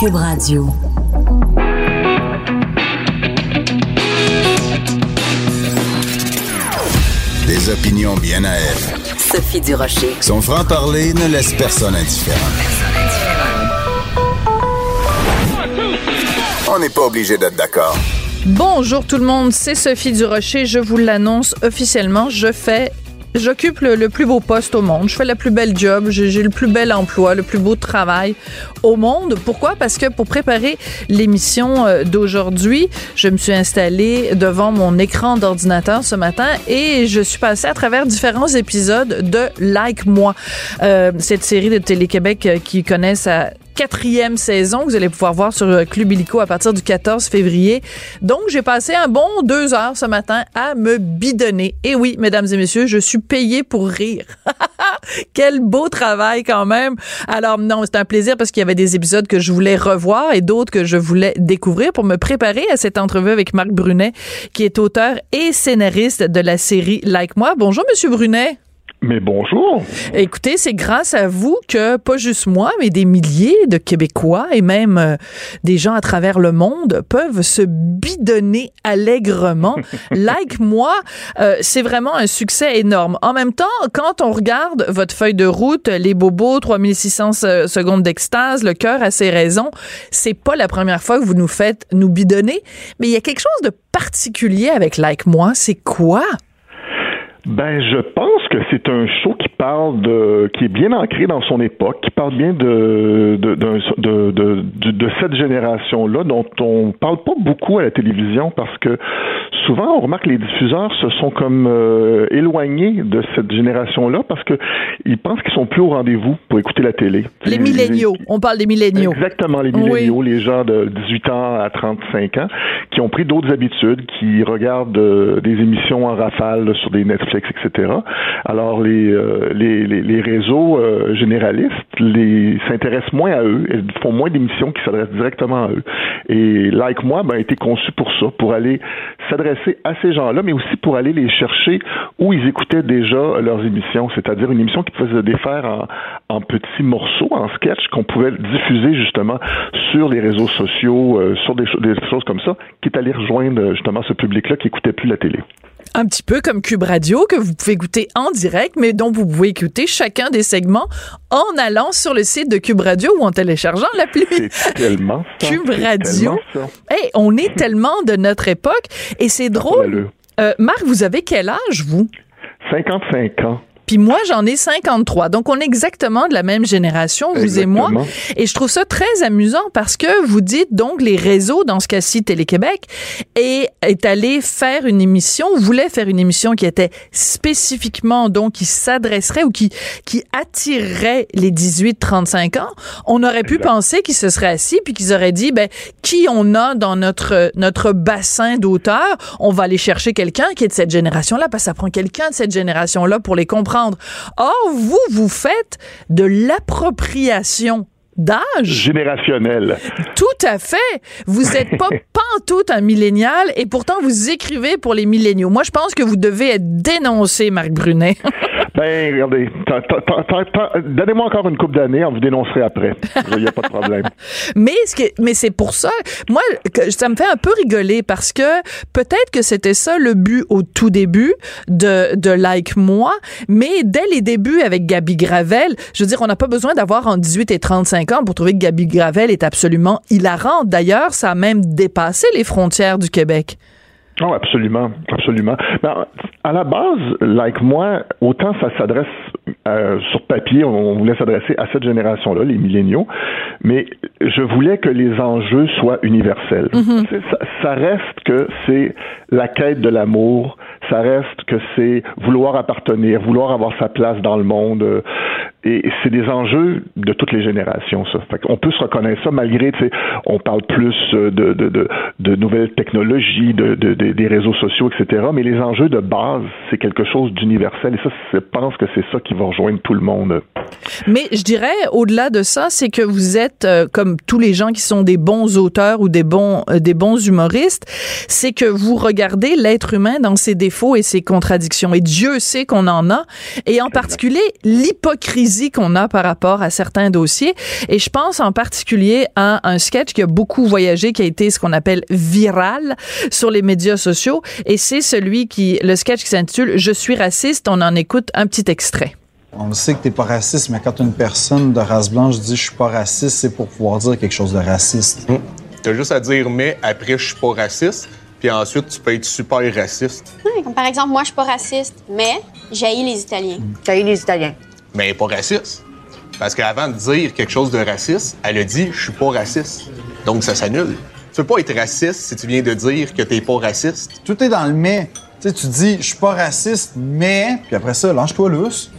Cube Radio. Des opinions bien à elle. Sophie Durocher. Son franc-parler ne laisse personne indifférent. On n'est pas obligé d'être d'accord. Bonjour tout le monde, c'est Sophie Durocher. Je vous l'annonce officiellement, J'occupe le plus beau poste au monde. Je fais la plus belle job. J'ai le plus bel emploi, le plus beau travail au monde. Pourquoi? Parce que pour préparer l'émission d'aujourd'hui, je me suis installée devant mon écran d'ordinateur ce matin et je suis passée à travers différents épisodes de Like Moi. Cette série de Télé-Québec qui connaît sa 4e saison, que vous allez pouvoir voir sur Club Illico à partir du 14 février. Donc, j'ai passé un bon 2 heures ce matin à me bidonner. Et oui, mesdames et messieurs, je suis payée pour rire. Quel beau travail quand même. Alors non, c'est un plaisir parce qu'il y avait des épisodes que je voulais revoir et d'autres que je voulais découvrir pour me préparer à cette entrevue avec Marc Brunet, qui est auteur et scénariste de la série Like Moi. Bonjour, Monsieur Brunet. Mais bonjour! Écoutez, c'est grâce à vous que, pas juste moi, mais des milliers de Québécois et même des gens à travers le monde peuvent se bidonner allègrement. Like Moi, c'est vraiment un succès énorme. En même temps, quand on regarde votre feuille de route, les bobos, 3600 secondes d'extase, le cœur a ses raisons, c'est pas la première fois que vous nous faites nous bidonner, mais il y a quelque chose de particulier avec Like Moi, c'est quoi? Ben, je pense que c'est un show qui parle de, qui est bien ancré dans son époque, qui parle bien de cette génération-là, dont on parle pas beaucoup à la télévision parce que souvent on remarque que les diffuseurs se sont comme éloignés de cette génération-là parce que ils pensent qu'ils sont plus au rendez-vous pour écouter la télé. Les milléniaux, on parle des milléniaux. Exactement, les milléniaux, oui. Les gens de 18 ans à 35 ans qui ont pris d'autres habitudes, qui regardent des émissions en rafale sur des Netflix, etc. Alors les réseaux généralistes s'intéressent moins à eux, ils font moins d'émissions qui s'adressent directement à eux. Et Like Moi a été conçu pour ça, pour aller s'adresser à ces gens-là, mais aussi pour aller les chercher où ils écoutaient déjà leurs émissions, c'est-à-dire une émission qui pouvait se défaire en petits morceaux, en sketch, qu'on pouvait diffuser justement sur les réseaux sociaux, sur des choses comme ça, quitte à aller rejoindre justement ce public-là qui n'écoutait plus la télé. Un petit peu comme Cube Radio, que vous pouvez écouter en direct, mais dont vous pouvez écouter chacun des segments en allant sur le site de Cube Radio ou en téléchargeant l'appli. C'est tellement ça. Cube Radio. Tellement ça. Hey, on est tellement de notre époque. Et c'est drôle. Marc, vous avez quel âge, vous? 55 ans. Puis moi, j'en ai 53. Donc, on est exactement de la même génération, vous exactement. Et moi. Et je trouve ça très amusant parce que vous dites, donc, les réseaux, dans ce cas-ci, Télé-Québec, est allé faire une émission, voulait faire une émission qui était spécifiquement, donc, qui s'adresserait ou qui attirerait les 18-35 ans. On aurait pu penser qu'ils se seraient assis puis qu'ils auraient dit, ben, qui on a dans notre bassin d'auteurs? On va aller chercher quelqu'un qui est de cette génération-là parce que ça prend quelqu'un de cette génération-là pour les comprendre. Or, vous faites de l'appropriation d'âge. Générationnel. Tout à fait. Vous n'êtes pas pantoute un millénial et pourtant vous écrivez pour les milléniaux. Moi, je pense que vous devez être dénoncé, Marc Brunet. Ben, regardez, donnez-moi encore une couple d'années, on vous dénoncerait après. Il n'y a pas de problème. Mais c'est pour ça, moi, ça me fait un peu rigoler parce que peut-être que c'était ça le but au tout début de Like Moi, mais dès les débuts avec Gaby Gravel, je veux dire, on n'a pas besoin d'avoir entre 18 et 35 ans pour trouver que Gaby Gravel est absolument hilarante. D'ailleurs, ça a même dépassé les frontières du Québec. Oh, absolument, absolument. Ben, à la base, Like Moi, autant ça s'adresse sur papier, on voulait s'adresser à cette génération-là, les milléniaux, mais je voulais que les enjeux soient universels. Mm-hmm. Ça reste que c'est la quête de l'amour, ça reste que c'est vouloir appartenir, vouloir avoir sa place dans le monde, Et c'est des enjeux de toutes les générations, ça. Fait qu'on peut se reconnaître ça malgré, tu sais, on parle plus de nouvelles technologies, des réseaux sociaux, etc. Mais les enjeux de base, c'est quelque chose d'universel. Et ça, je pense que c'est ça qui va rejoindre tout le monde. Mais je dirais, au-delà de ça, c'est que vous êtes, comme tous les gens qui sont des bons auteurs ou des bons humoristes, c'est que vous regardez l'être humain dans ses défauts et ses contradictions. Et Dieu sait qu'on en a. Et en particulier, l'hypocrisie qu'on a par rapport à certains dossiers. Et je pense en particulier à un sketch qui a beaucoup voyagé, qui a été ce qu'on appelle viral sur les médias sociaux. Et c'est le sketch qui s'intitule « Je suis raciste ». On en écoute un petit extrait. On le sait que t'es pas raciste, mais quand une personne de race blanche dit « Je suis pas raciste », c'est pour pouvoir dire quelque chose de raciste. T'as juste à dire « Mais après, je suis pas raciste ». Puis ensuite, tu peux être super raciste. Oui, comme par exemple, moi, je suis pas raciste, mais j'haïs les Italiens. J'haïs les Italiens. Mais elle n'est pas raciste. Parce qu'avant de dire quelque chose de raciste, elle a dit « je suis pas raciste ». Donc ça s'annule. Tu peux pas être raciste si tu viens de dire que t'es pas raciste. Tout est dans le « mais ». Tu sais, tu dis « je suis pas raciste, mais ». Puis après ça, lâche-toi lousse.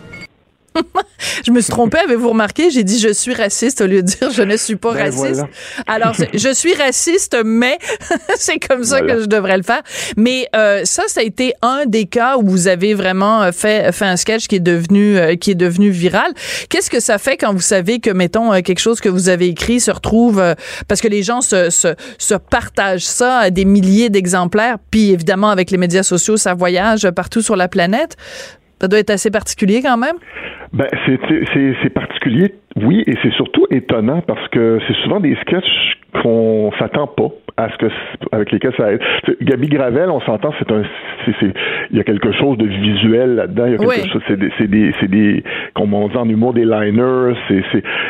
Je me suis trompée, avez-vous remarqué? J'ai dit « je suis raciste » au lieu de dire « je ne suis pas raciste ». Voilà. Alors, je suis raciste, mais c'est comme ça voilà. Que je devrais le faire. Mais ça a été un des cas où vous avez vraiment fait un sketch qui est devenu viral. Qu'est-ce que ça fait quand vous savez que, mettons, quelque chose que vous avez écrit se retrouve... parce que les gens se partagent ça à des milliers d'exemplaires, puis évidemment, avec les médias sociaux, ça voyage partout sur la planète. Ça doit être assez particulier quand même? Ben, c'est particulier, oui, et c'est surtout étonnant parce que c'est souvent des sketchs qu'on s'attend pas à ce que avec lesquels ça aide. Gaby Gravel, on s'entend, il y a quelque chose de visuel là-dedans, il y a quelque chose, c'est des comme on dit en humour, des liners,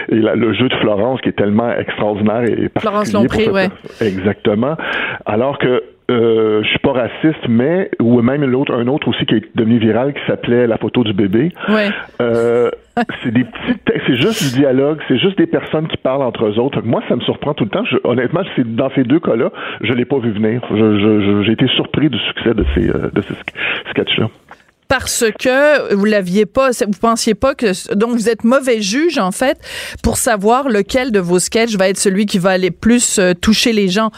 le jeu de Florence qui est tellement extraordinaire et particulier. Florence Longpré, oui. Exactement. Alors que je suis pas raciste, mais ou même un autre aussi qui est devenu viral qui s'appelait la photo du bébé. Ouais. C'est des petits textes, c'est juste du dialogue, c'est juste des personnes qui parlent entre eux autres. Moi, ça me surprend tout le temps. Honnêtement, c'est dans ces deux cas-là, je l'ai pas vu venir. J'ai été surpris du succès de ces sketchs-là. Parce que vous l'aviez pas, vous pensiez pas que... Donc, vous êtes mauvais juge, en fait, pour savoir lequel de vos sketchs va être celui qui va aller plus toucher les gens.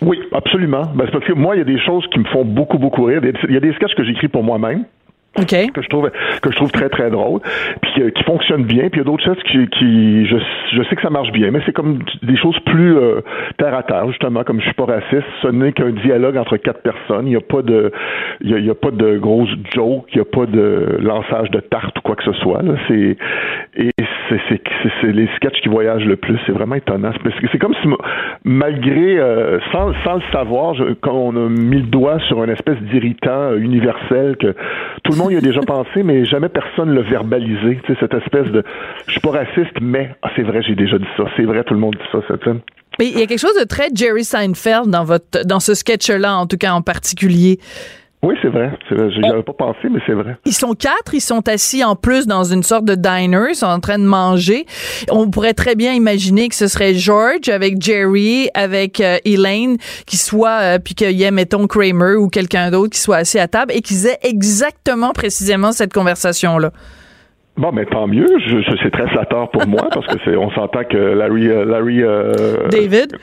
Oui, absolument. Ben, c'est parce que moi, il y a des choses qui me font beaucoup, beaucoup rire. Il y a des sketchs que j'écris pour moi-même. Okay. Que je trouve très très drôle, puis qui fonctionnent bien, puis il y a d'autres choses qui je sais que ça marche bien, mais c'est comme des choses plus terre à terre, justement, comme je suis pas raciste, ce n'est qu'un dialogue entre quatre personnes, il y a pas de grosses jokes, il y a pas de lançage de tarte ou quoi que ce soit là, c'est les sketchs qui voyagent le plus, c'est vraiment étonnant, parce que c'est comme si malgré sans le savoir, quand on a mis le doigt sur une espèce d'irritant universel que tout le monde y a déjà pensé, mais jamais personne l'a verbalisé. Tu sais, cette espèce de « je suis pas raciste, mais... » Ah, c'est vrai, j'ai déjà dit ça. C'est vrai, tout le monde dit ça, cette scène. Mais il y a quelque chose de très Jerry Seinfeld dans ce sketch-là, en tout cas en particulier. Oui, c'est vrai. Je n'y avais pas pensé, mais c'est vrai. Ils sont quatre, ils sont assis en plus dans une sorte de diner, ils sont en train de manger. On pourrait très bien imaginer que ce serait George avec Jerry, avec Elaine, qui soit, puis qu'il y ait, mettons, Kramer ou quelqu'un d'autre qui soit assis à table et qu'ils aient exactement, précisément cette conversation-là. Bon, mais tant mieux. C'est très flatteur pour moi parce que on s'entend que Larry David,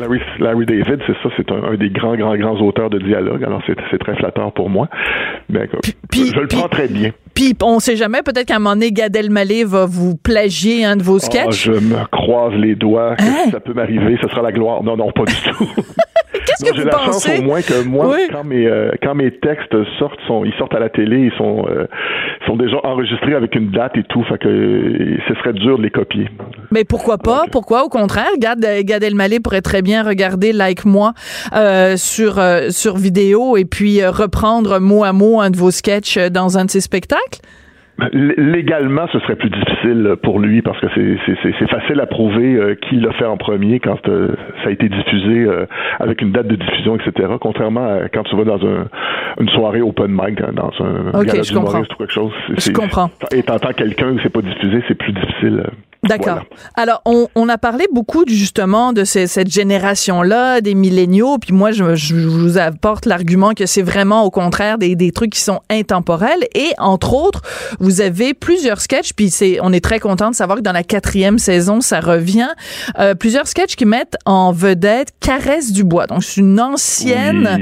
c'est ça, c'est un des grands auteurs de dialogue. Alors c'est très flatteur pour moi. Mais je le prends très bien. Puis on sait jamais, peut-être qu'à un moment donné, Gad Elmaleh va vous plagier un de vos sketchs. Je me croise les doigts. Hein? Ça peut m'arriver. Ce sera la gloire. Non, pas du tout. Qu'est-ce que vous pensez? J'ai la chance au moins que moi, oui. Quand mes textes sortent, ils sortent à la télé, ils sont déjà enregistrés avec une date et tout, fait que ce serait dur de les copier. Mais pourquoi pas? Donc, pourquoi? Au contraire, Gad Elmaleh pourrait très bien regarder Like Moi sur vidéo et puis reprendre mot à mot un de vos sketchs dans un de ses spectacles? Légalement, ce serait plus difficile pour lui parce que c'est facile à prouver qui l'a fait en premier quand ça a été diffusé avec une date de diffusion, etc. Contrairement à quand tu vas dans une soirée open mic, dans un gala d'humoriste ou quelque chose. Je comprends. Et t'entends quelqu'un que c'est pas diffusé, c'est plus difficile. D'accord. Voilà. Alors, on a parlé beaucoup justement de cette génération-là, des milléniaux, puis moi, je vous apporte l'argument que c'est vraiment au contraire des trucs qui sont intemporels. Et entre autres, vous avez plusieurs sketchs, puis on est très content de savoir que dans la 4e saison, ça revient. Plusieurs sketchs qui mettent en vedette Caresse Dubois. Donc, c'est une ancienne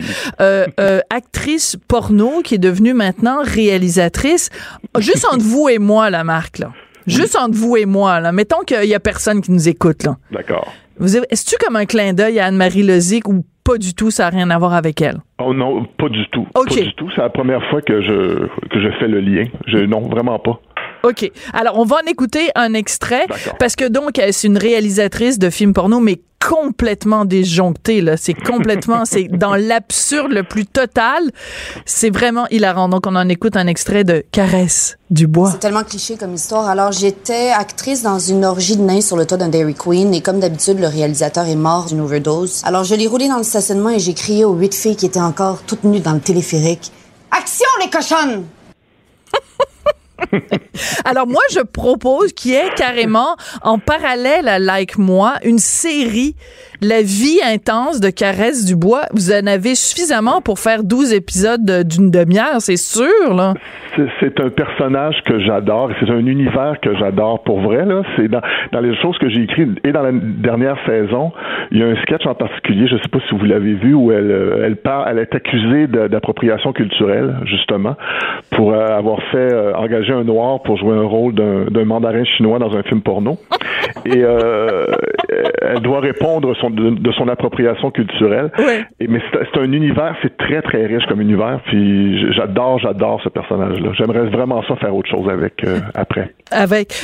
actrice porno qui est devenue maintenant réalisatrice. Juste entre vous et moi, là, Marc, là. Juste entre vous et moi, là. Mettons qu'il y a personne qui nous écoute, là. D'accord. Est-ce-tu comme un clin d'œil à Anne-Marie Lezic ou pas du tout, ça n'a rien à voir avec elle? Oh non, pas du tout. Okay. Pas du tout. C'est la première fois que je fais le lien. Non, vraiment pas. OK. Alors, on va en écouter un extrait. D'accord. Parce que donc, c'est une réalisatrice de films porno, mais complètement déjonctée, là. C'est complètement, c'est dans l'absurde le plus total. C'est vraiment hilarant. Donc, on en écoute un extrait de Caresse Dubois. C'est tellement cliché comme histoire. Alors, j'étais actrice dans une orgie de nains sur le toit d'un Dairy Queen et comme d'habitude, le réalisateur est mort d'une overdose. Alors, je l'ai roulé dans le stationnement et j'ai crié aux 8 filles qui étaient encore toutes nues dans le téléphérique. Action, les cochonnes! Alors moi, je propose qu'il y ait carrément, en parallèle à Like Moi, une série, La vie intense de Caresse Dubois. Vous en avez suffisamment pour faire 12 épisodes d'une demi-heure, c'est sûr, là. C'est un personnage que j'adore, c'est un univers que j'adore pour vrai, là. C'est dans les choses que j'ai écrites et dans la dernière saison, il y a un sketch en particulier, je sais pas si vous l'avez vu, où elle est accusée d'appropriation culturelle, justement, pour avoir fait engager un noir pour jouer un rôle d'un mandarin chinois dans un film porno. Et elle doit répondre de son appropriation culturelle. Oui. Mais c'est un univers, c'est très, très riche comme univers. Puis j'adore ce personnage-là. J'aimerais vraiment ça faire autre chose avec après.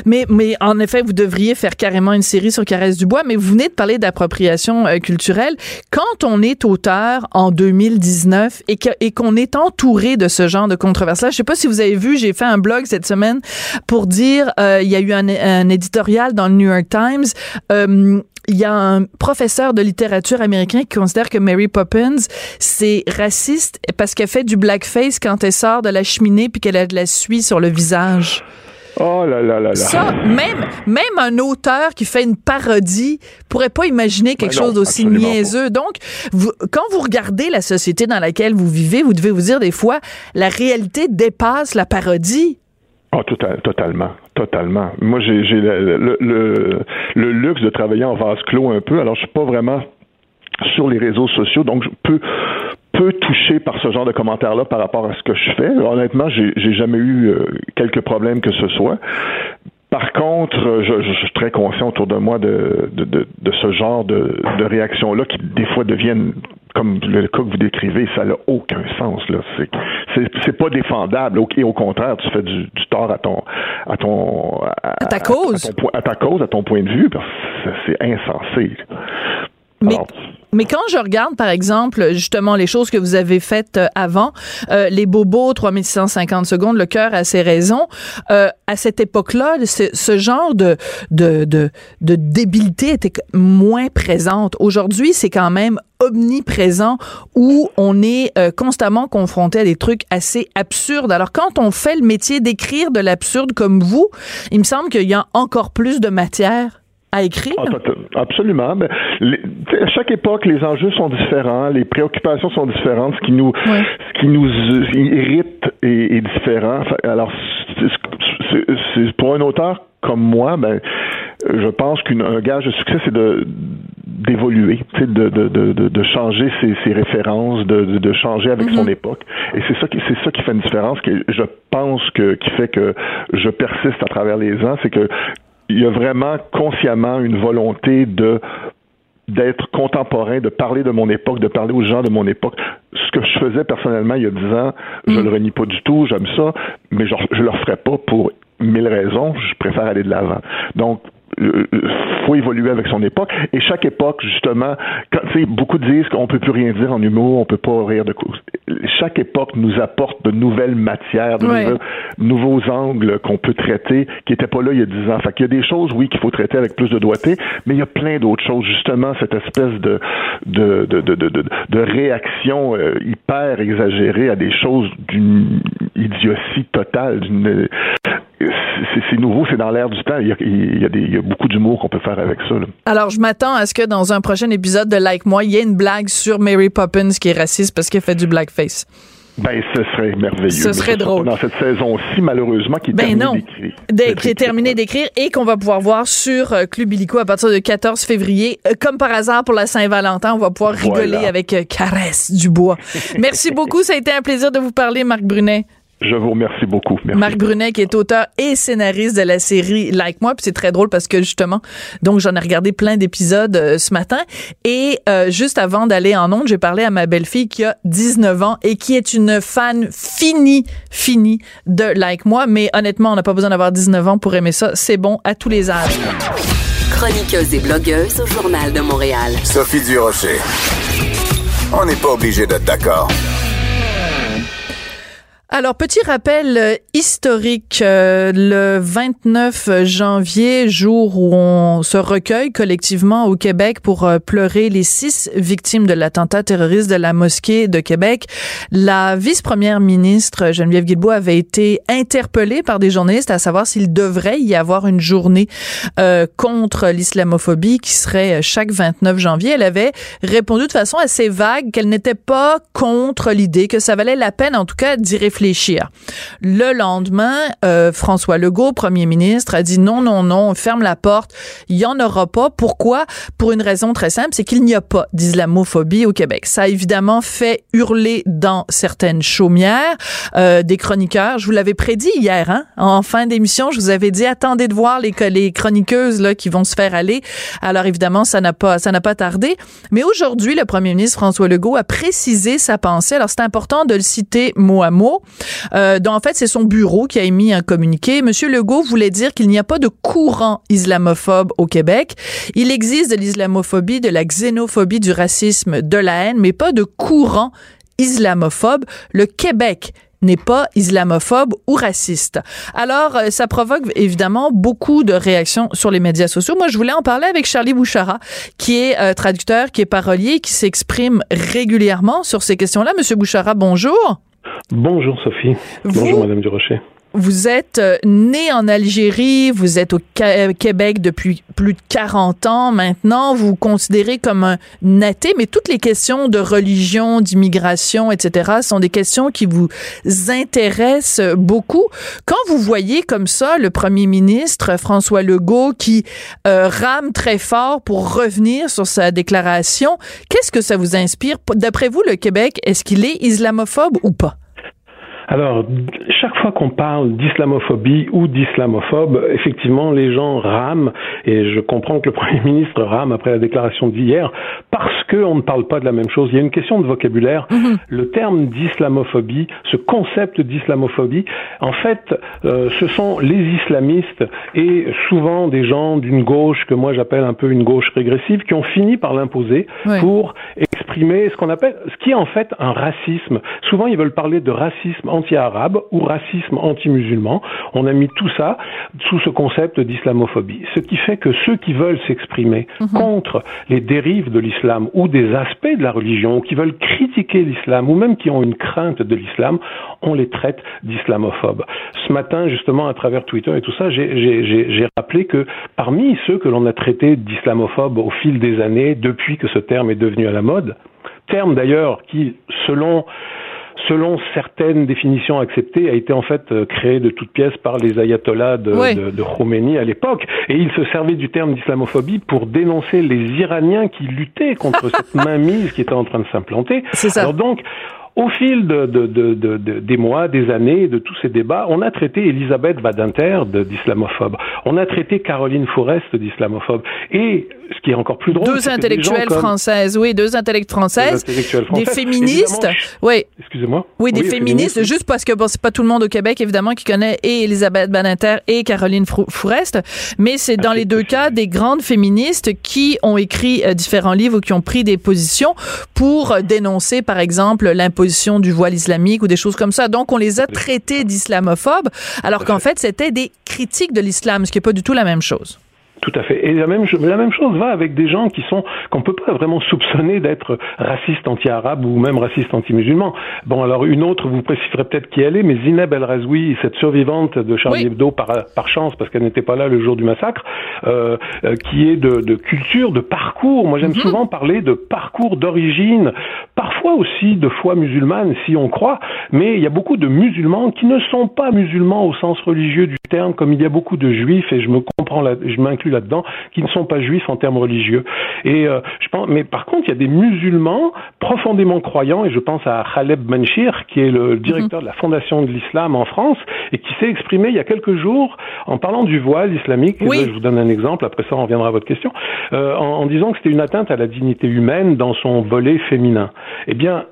Mais en effet, vous devriez faire carrément une série sur Caresse Dubois, mais vous venez de parler d'appropriation culturelle. Quand on est auteur en 2019 et qu'on est entouré de ce genre de controverses-là, je sais pas si vous avez vu, j'ai fait un blog cette semaine pour dire il y a eu un éditorial dans le New York Times. Il y a un professeur de littérature américain qui considère que Mary Poppins, c'est raciste parce qu'elle fait du blackface quand elle sort de la cheminée puis qu'elle a de la suie sur le visage. Oh là là là là. Ça, même un auteur qui fait une parodie pourrait pas imaginer quelque chose d'aussi niaiseux. Pas. Donc, quand vous regardez la société dans laquelle vous vivez, vous devez vous dire des fois, la réalité dépasse la parodie. Ah, totalement. Moi, j'ai le luxe de travailler en vase clos un peu, alors je suis pas vraiment sur les réseaux sociaux, donc je peux touché par ce genre de commentaires-là par rapport à ce que je fais. Honnêtement, j'ai jamais eu quelques problèmes que ce soit. Par contre, je suis très conscient autour de moi de ce genre de réactions-là qui, des fois, deviennent, comme le cas que vous décrivez, ça n'a aucun sens, là. C'est pas défendable. Et au contraire, tu fais du tort à ta cause, à ton point de vue, parce que c'est insensé. Mais quand je regarde, par exemple, justement, les choses que vous avez faites avant, les bobos, 3650 secondes, le cœur a ses raisons, à cette époque-là, ce genre de débilité était moins présente. Aujourd'hui, c'est quand même omniprésent où on est constamment confronté à des trucs assez absurdes. Alors, quand on fait le métier d'écrire de l'absurde comme vous, il me semble qu'il y a encore plus de matière à écrire. Absolument. Mais à chaque époque, les enjeux sont différents, les préoccupations sont différentes, ce qui nous irrite est différent. Alors, c'est pour un auteur comme moi, je pense qu'un gage de succès, c'est d'évoluer, de changer ses références, de changer avec son époque. Et c'est ça qui fait une différence, que je pense qui fait que je persiste à travers les ans, c'est que il y a vraiment consciemment une volonté d'être contemporain, de parler de mon époque, de parler aux gens de mon époque. Ce que je faisais personnellement il y a 10 ans, je le renie pas du tout, j'aime ça, mais je le referais pas pour 1000 raisons, je préfère aller de l'avant. Donc, faut évoluer avec son époque, et chaque époque, justement, quand, tu sais, beaucoup disent qu'on peut plus rien dire en humour, on peut pas rire de cause. chaque époque nous apporte de nouvelles matières, de nouveaux angles qu'on peut traiter, qui n'étaient pas là il y a 10 ans. Fait qu'il y a des choses, oui, qu'il faut traiter avec plus de doigté, mais il y a plein d'autres choses. Justement, cette espèce de réaction hyper exagérée à des choses d'une idiotie totale, c'est nouveau, c'est dans l'air du temps. Il y a beaucoup d'humour qu'on peut faire avec ça, là. Alors, je m'attends à ce que dans un prochain épisode de Like Moi, il y ait une blague sur Mary Poppins qui est raciste parce qu'elle fait du blackface. Ben, ce serait merveilleux. Ce serait drôle. Dans cette saison-ci, malheureusement, qui est terminée d'écrire. Qui est terminée d'écrire et qu'on va pouvoir voir sur Club Illico à partir de 14 février. Comme par hasard, pour la Saint-Valentin, on va pouvoir rigoler avec Caresse Dubois. Merci beaucoup. Ça a été un plaisir de vous parler, Marc Brunet. Je vous remercie beaucoup. Merci. Marc Brunet, qui est auteur et scénariste de la série Like Moi, puis c'est très drôle parce que justement, donc j'en ai regardé plein d'épisodes ce matin et juste avant d'aller en ondes, j'ai parlé à ma belle-fille qui a 19 ans et qui est une fan finie de Like Moi, mais honnêtement, on n'a pas besoin d'avoir 19 ans pour aimer ça, c'est bon à tous les âges. Chroniqueuse et blogueuse au Journal de Montréal. Sophie Durocher. On n'est pas obligé d'être d'accord. Alors, petit rappel historique, le 29 janvier, jour où on se recueille collectivement au Québec pour pleurer les 6 victimes de l'attentat terroriste de la mosquée de Québec, la vice-première ministre Geneviève Guilbault avait été interpellée par des journalistes à savoir s'il devrait y avoir une journée contre l'islamophobie qui serait chaque 29 janvier. Elle avait répondu de façon assez vague qu'elle n'était pas contre l'idée, que ça valait la peine en tout cas d'y réfléchir. Le lendemain, François Legault, premier ministre, a dit non, on ferme la porte, il n'y en aura pas. Pourquoi? Pour une raison très simple, c'est qu'il n'y a pas d'islamophobie au Québec. Ça a évidemment fait hurler dans certaines chaumières des chroniqueurs. Je vous l'avais prédit hier, hein? En fin d'émission, je vous avais dit attendez de voir les chroniqueuses là qui vont se faire aller. Alors évidemment, ça n'a pas tardé. Mais aujourd'hui, le premier ministre François Legault a précisé sa pensée. Alors c'est important de le citer mot à mot. Donc, en fait, c'est son bureau qui a émis un communiqué. Monsieur Legault voulait dire qu'il n'y a pas de courant islamophobe au Québec. Il existe de l'islamophobie, de la xénophobie, du racisme, de la haine, mais pas de courant islamophobe. Le Québec n'est pas islamophobe ou raciste. Alors, ça provoque évidemment beaucoup de réactions sur les médias sociaux. Moi, je voulais en parler avec Charlie Bouchara, qui est traducteur, qui est parolier, qui s'exprime régulièrement sur ces questions-là. Monsieur Bouchara, bonjour. Bonjour Sophie. Bonjour Madame Durocher. Vous êtes née en Algérie, vous êtes au Québec depuis plus de 40 ans maintenant, vous vous considérez comme un athée, mais toutes les questions de religion, d'immigration, etc. sont des questions qui vous intéressent beaucoup. Quand vous voyez comme ça le premier ministre François Legault qui rame très fort pour revenir sur sa déclaration, qu'est-ce que ça vous inspire? D'après vous, le Québec, est-ce qu'il est islamophobe ou pas? Alors, chaque fois qu'on parle d'islamophobie ou d'islamophobe, effectivement, les gens rament, et je comprends que le premier ministre rame après la déclaration d'hier, parce qu'on ne parle pas de la même chose. Il y a une question de vocabulaire. Mm-hmm. Le terme d'islamophobie, ce concept d'islamophobie, en fait, ce sont les islamistes et souvent des gens d'une gauche que moi j'appelle un peu une gauche régressive, qui ont fini par l'imposer pour exprimer ce qu'on appelle, ce qui est en fait un racisme. Souvent, ils veulent parler de racisme anti-arabe ou racisme anti-musulman. On a mis tout ça sous ce concept d'islamophobie. Ce qui fait que ceux qui veulent s'exprimer contre les dérives de l'islam ou des aspects de la religion, qui veulent critiquer l'islam ou même qui ont une crainte de l'islam, on les traite d'islamophobes. Ce matin, justement, à travers Twitter et tout ça, j'ai rappelé que parmi ceux que l'on a traités d'islamophobes au fil des années, depuis que ce terme est devenu à la mode, terme d'ailleurs qui, selon certaines définitions acceptées, a été en fait créé de toutes pièces par les ayatollahs de Khomeini à l'époque. Et ils se servaient du terme d'islamophobie pour dénoncer les Iraniens qui luttaient contre cette mainmise qui était en train de s'implanter. C'est ça. Alors donc, au fil des mois, des années, de tous ces débats, on a traité Elisabeth Badinter d'islamophobe. On a traité Caroline Fourest d'islamophobe. Et ce qui est encore plus drôle, c'est que des gens comme... deux intellectuelles françaises, des féministes. excusez-moi. Oui, des féministes, juste parce que bon, c'est pas tout le monde au Québec, évidemment, qui connaît et Elisabeth Badinter et Caroline Fourest, mais c'est dans les deux cas des grandes féministes qui ont écrit différents livres ou qui ont pris des positions pour dénoncer, par exemple, l'imposition du voile islamique ou des choses comme ça. Donc, on les a traités d'islamophobes, alors qu'en fait, c'était des critiques de l'islam, ce qui n'est pas du tout la même chose. Tout à fait. Et la même chose va avec des gens qu'on peut pas vraiment soupçonner d'être racistes anti-arabes ou même racistes anti-musulmans. Bon, alors une autre, vous préciserez peut-être qui elle est, mais Zineb El-Razzoui, cette survivante de Charlie Hebdo par chance, parce qu'elle n'était pas là le jour du massacre, qui est de culture, de parcours. Moi, j'aime souvent parler de parcours d'origine, parfois aussi de foi musulmane, si on croit, mais il y a beaucoup de musulmans qui ne sont pas musulmans au sens religieux du terme, comme il y a beaucoup de juifs, et je m'inclus là-dedans, qui ne sont pas juifs en termes religieux. Et je pense, mais par contre, il y a des musulmans profondément croyants, et je pense à Khaled Manchir, qui est le directeur de la Fondation de l'Islam en France, et qui s'est exprimé il y a quelques jours en parlant du voile islamique. Oui. Et là, je vous donne un exemple, après ça on reviendra à votre question, en disant que c'était une atteinte à la dignité humaine dans son volet féminin. Eh bien,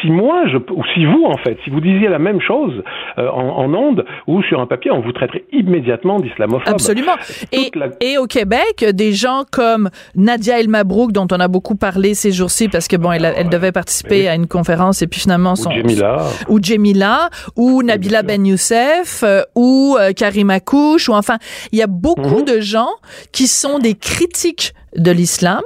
si moi, ou si vous en fait, si vous disiez la même chose en ondes ou sur un papier, on vous traiterait immédiatement d'islamophobe. Absolument. Et au Québec, des gens comme Nadia El Mabrouk, dont on a beaucoup parlé ces jours-ci, parce que bon, elle devait participer à une conférence et puis finalement Djemila, ou Nabila Ben Youssef, ou Karim Akouch, ou enfin, il y a beaucoup de gens qui sont des critiques de l'islam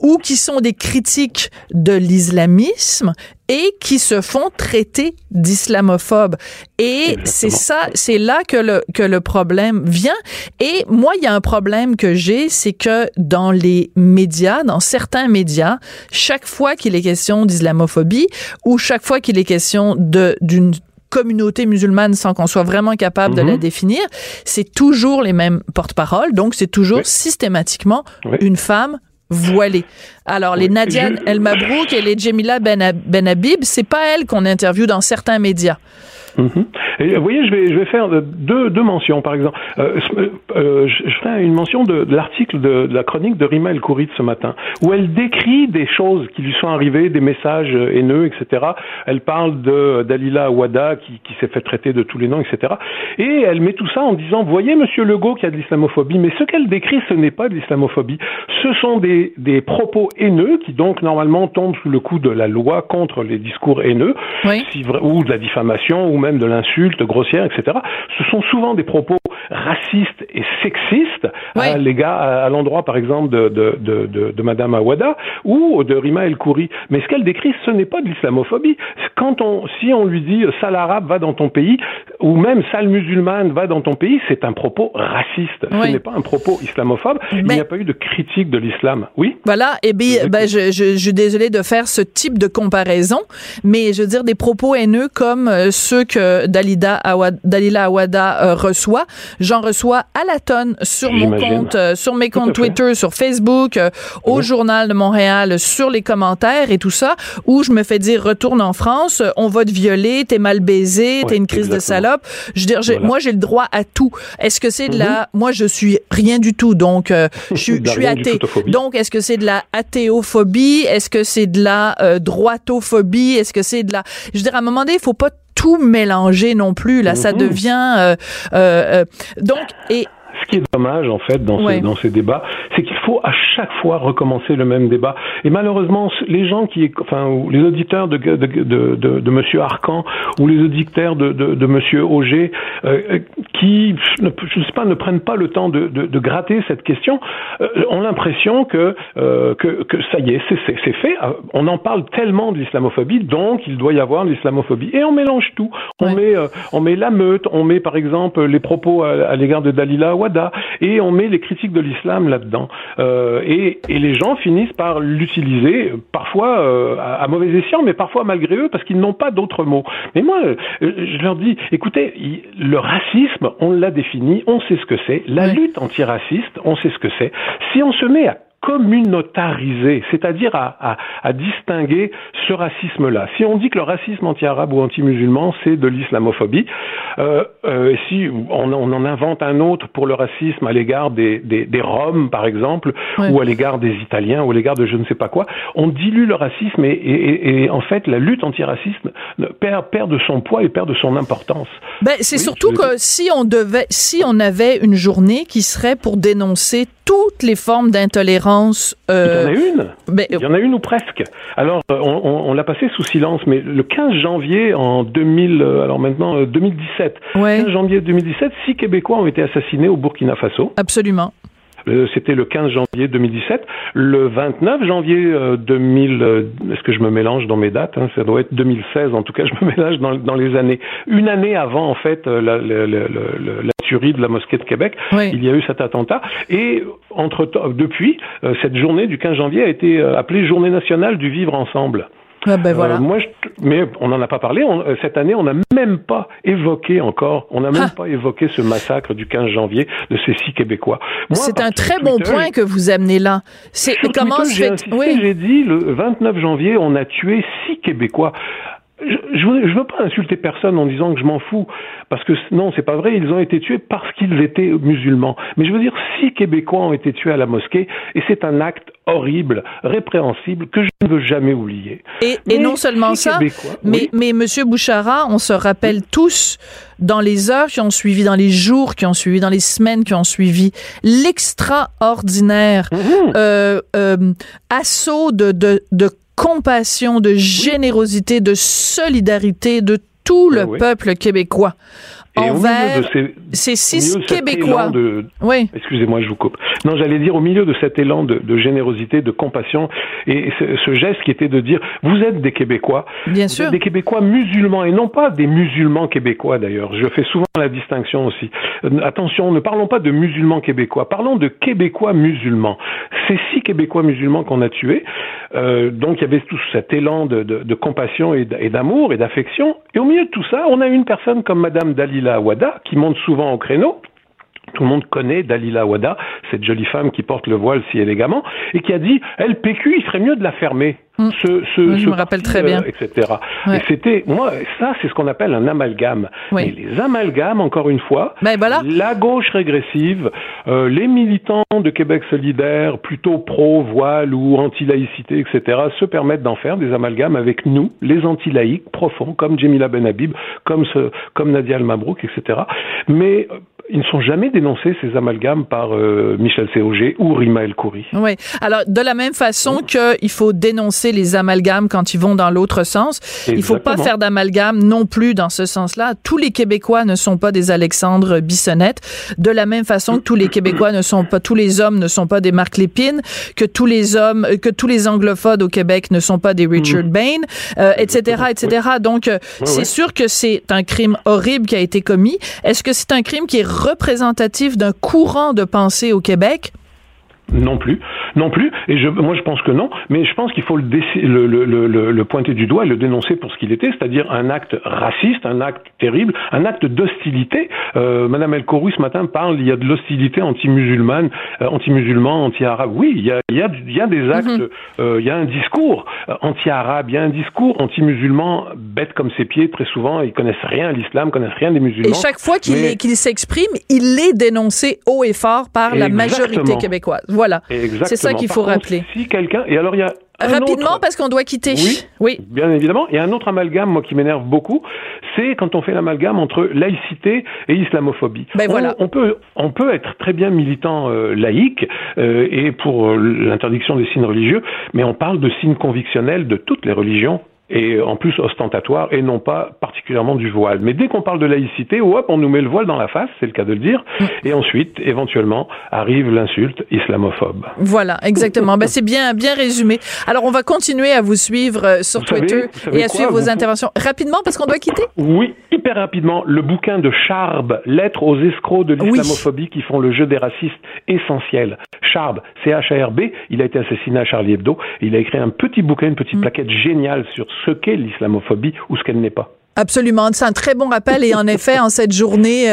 ou qui sont des critiques de l'islamisme et qui se font traiter d'islamophobes. Et exactement. c'est là que le problème vient. Et moi, il y a un problème que j'ai, c'est que dans les médias, dans certains médias, chaque fois qu'il est question d'islamophobie ou chaque fois qu'il est question d'une communauté musulmane sans qu'on soit vraiment capable de la définir, c'est toujours les mêmes porte-paroles, donc c'est toujours systématiquement une femme voilée. Alors, les Nadia El Mabrouk et les Djemila Benhabib, c'est pas elles qu'on interviewe dans certains médias. Et vous voyez, je vais faire deux mentions, par exemple. Je fais une mention de l'article de la chronique de Rima Elkouri de ce matin, où elle décrit des choses qui lui sont arrivées, des messages haineux, etc. Elle parle de Dalila Awada qui s'est fait traiter de tous les noms, etc. Et elle met tout ça en disant, voyez, Monsieur Legault, qu'il y a de l'islamophobie, mais ce qu'elle décrit, ce n'est pas de l'islamophobie. Ce sont des propos haineux qui, donc, normalement, tombent sous le coup de la loi contre les discours haineux, ou de la diffamation, ou même de l'insulte grossière, etc. Ce sont souvent des propos racistes et sexistes à l'endroit, par exemple, de Madame Awada ou de Rima Elkouri. Mais ce qu'elle décrit, ce n'est pas de islamophobie. Si on lui dit « sale arabe, va dans ton pays » ou même « sale musulmane, va dans ton pays », c'est un propos raciste. Oui. Ce n'est pas un propos islamophobe. Mais... il n'y a pas eu de critique de l'islam. Oui. Voilà. Et bien, je suis désolée de faire ce type de comparaison, mais je veux dire, des propos haineux comme ceux que Dalila Awada reçoit, j'en reçois à la tonne sur mon compte, sur mes comptes Twitter, sur Facebook, au Journal de Montréal, sur les commentaires et tout ça, où je me fais dire retourne en France, on va te violer, t'es mal baisé, t'es une crise de salope. Je veux dire, moi j'ai le droit à tout. Est-ce que c'est de la... Moi je suis rien du tout, donc je suis athée. Donc est-ce que c'est de la athéophobie? Est-ce que c'est de la droitophobie? Est-ce que c'est de la... Je veux dire, à un moment donné, il faut pas tout mélanger non plus, là, ça devient... donc, et... Ce qui est dommage, en fait, dans ces débats, c'est qu'il faut à chaque fois recommencer le même débat. Et malheureusement, les gens les auditeurs de Monsieur Arcan ou les auditeurs de Monsieur Auger, qui, je ne sais pas, ne prennent pas le temps de gratter cette question, ont l'impression que ça y est, c'est fait. On en parle tellement de l'islamophobie, donc il doit y avoir de l'islamophobie. Et on mélange tout. On met la meute, on met par exemple les propos à l'égard de Dalila Wada, et on met les critiques de l'islam là-dedans. Et les gens finissent par l'utiliser, parfois à mauvais escient, mais parfois malgré eux, parce qu'ils n'ont pas d'autres mots. Mais moi, je leur dis, écoutez, le racisme, on l'a défini, on sait ce que c'est. La lutte antiraciste, on sait ce que c'est. Si on se met à communautariser, c'est-à-dire à distinguer ce racisme-là. Si on dit que le racisme anti-arabe ou anti-musulman, c'est de l'islamophobie, si on en invente un autre pour le racisme à l'égard des Roms, par exemple, ouais, ou à l'égard des Italiens, ou à l'égard de je ne sais pas quoi, on dilue le racisme et en fait, la lutte anti-racisme perd de son poids et perd de son importance. Ben, c'est oui, surtout que si on avait une journée qui serait pour dénoncer toutes les formes d'intolérance... Il y en a une ou presque. Alors, on l'a passé sous silence, mais le 15 janvier en 2017, ouais, 15 janvier 2017, 6 Québécois ont été assassinés au Burkina Faso. Absolument. C'était le 15 janvier 2017. Le 29 janvier 2000, est-ce que je me mélange dans mes dates, hein, ça doit être 2016, en tout cas, je me mélange dans les années. Une année avant, en fait, la tuerie de la mosquée de Québec, oui, il y a eu cet attentat. Et depuis, cette journée du 15 janvier a été appelée Journée nationale du vivre ensemble. Ah ben voilà. Mais on n'en a pas parlé. Cette année, on n'a même pas évoqué encore. On n'a même pas évoqué ce massacre du 15 janvier de ces 6 Québécois. C'est un très bon point que vous amenez là. C'est comment Twitter, j'ai dit le 29 janvier, on a tué 6 Québécois. Je veux pas insulter personne en disant que je m'en fous, parce que non, c'est pas vrai, ils ont été tués parce qu'ils étaient musulmans. Mais je veux dire, 6 Québécois ont été tués à la mosquée, et c'est un acte horrible, répréhensible, que je ne veux jamais oublier. Et non seulement ça, mais M. Bouchara, on se rappelle tous, dans les heures qui ont suivi, dans les jours qui ont suivi, dans les semaines qui ont suivi, l'extraordinaire assaut de compassion, de générosité, de solidarité de tout le peuple québécois envers ces 6 Québécois. Oui. Excusez-moi, je vous coupe. Non, j'allais dire, au milieu de cet élan de générosité, de compassion, et ce geste qui était de dire, vous êtes des Québécois, bien sûr, des Québécois musulmans, et non pas des musulmans québécois d'ailleurs. Je fais souvent la distinction aussi. Attention, ne parlons pas de musulmans québécois, parlons de Québécois musulmans. Ces 6 Québécois musulmans qu'on a tués, donc il y avait tout cet élan de compassion et d'amour et d'affection, et au milieu de tout ça, on a une personne comme Madame Dalila Awada, qui monte souvent au créneau. Tout le monde connaît Dalila Awada, cette jolie femme qui porte le voile si élégamment, et qui a dit, elle, PQ, il serait mieux de la fermer. Je me rappelle très bien. Etc. Ouais. Et c'est ce qu'on appelle un amalgame. Oui. Et les amalgames, encore une fois, la gauche régressive, les militants de Québec solidaire, plutôt pro-voile ou anti-laïcité, etc., se permettent d'en faire des amalgames avec nous, les anti-laïcs profonds, comme Djemila Benhabib, comme Nadia El Mabrouk, etc. Mais ils ne sont jamais dénoncés, ces amalgames, par Michel Séauger ou Rima Elkouri. Oui. Alors, de la même façon qu'il faut dénoncer les amalgames quand ils vont dans l'autre sens. Exactement. Il ne faut pas faire d'amalgame non plus dans ce sens-là. Tous les Québécois ne sont pas des Alexandre Bissonnette. De la même façon que tous les Québécois ne sont pas, tous les hommes ne sont pas des Marc Lépine, que tous les hommes, que tous les anglophones au Québec ne sont pas des Richard Bain, etc., etc. Oui. Donc, c'est sûr que c'est un crime horrible qui a été commis. Est-ce que c'est un crime qui est représentatif d'un courant de pensée au Québec? Non plus. Et moi je pense que non, mais je pense qu'il faut le pointer du doigt et le dénoncer pour ce qu'il était, c'est-à-dire un acte raciste, un acte terrible, un acte d'hostilité. Madame Elkouri ce matin parle, il y a de l'hostilité anti-musulmane, anti-musulman, anti-arabe. Oui, il y a des actes, il y a un discours anti-arabe, il y a un discours anti-musulman bête comme ses pieds très souvent, ils connaissent rien à l'islam, connaissent rien des musulmans. Et chaque fois qu'il s'exprime, il est dénoncé haut et fort par la majorité québécoise. Voilà. Exactement. C'est ça qu'il faut rappeler. Si quelqu'un, et alors il y a rapidement, parce qu'on doit quitter. Oui, bien évidemment. Et un autre amalgame, moi, qui m'énerve beaucoup, c'est quand on fait l'amalgame entre laïcité et islamophobie. On peut être très bien militant laïque et pour l'interdiction des signes religieux, mais on parle de signes convictionnels de toutes les religions. Et en plus ostentatoire, et non pas particulièrement du voile. Mais dès qu'on parle de laïcité, hop, on nous met le voile dans la face, c'est le cas de le dire, et ensuite, éventuellement, arrive l'insulte islamophobe. Voilà, exactement. C'est bien résumé. Alors, on va continuer à vous suivre sur Twitter et à suivre vos interventions. Rapidement, parce qu'on doit quitter? Oui, hyper rapidement. Le bouquin de Charb, Lettres aux escrocs de l'islamophobie qui font le jeu des racistes, essentiel. Charb, C-H-A-R-B, il a été assassiné à Charlie Hebdo, il a écrit un petit bouquin, une petite plaquette géniale sur ce qu'est l'islamophobie ou ce qu'elle n'est pas. Absolument, c'est un très bon rappel et en effet, en cette journée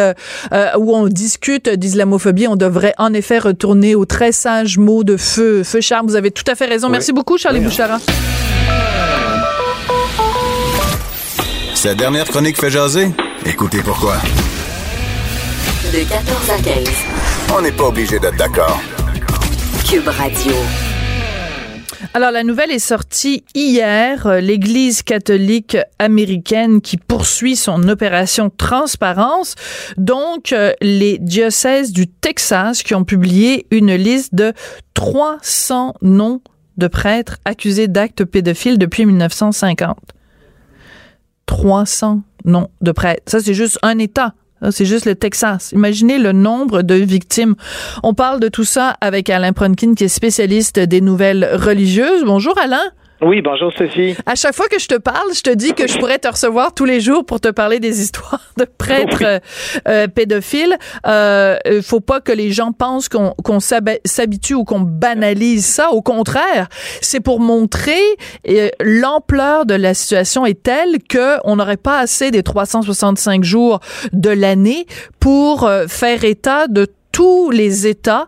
où on discute d'islamophobie, on devrait en effet retourner aux très sages mots de feu Charb, vous avez tout à fait raison. Oui. Merci beaucoup, Charlie Bouchara. Sa dernière chronique fait jaser. Écoutez pourquoi. De 14 à 15. On n'est pas obligé d'être d'accord. Cube Radio. Alors, la nouvelle est sortie hier. L'Église catholique américaine qui poursuit son opération transparence. Donc, les diocèses du Texas qui ont publié une liste de 300 noms de prêtres accusés d'actes pédophiles depuis 1950. 300 noms de prêtres. Ça, c'est juste un État. C'est juste le Texas. Imaginez le nombre de victimes. On parle de tout ça avec Alain Pronkin, qui est spécialiste des nouvelles religieuses. Bonjour, Alain. Oui, bonjour, Sophie. À chaque fois que je te parle, je te dis que je pourrais te recevoir tous les jours pour te parler des histoires de prêtres pédophiles. Faut pas que les gens pensent qu'on s'habitue ou qu'on banalise ça. Au contraire, c'est pour montrer l'ampleur de la situation est telle que on n'aurait pas assez des 365 jours de l'année pour faire état de tous les États,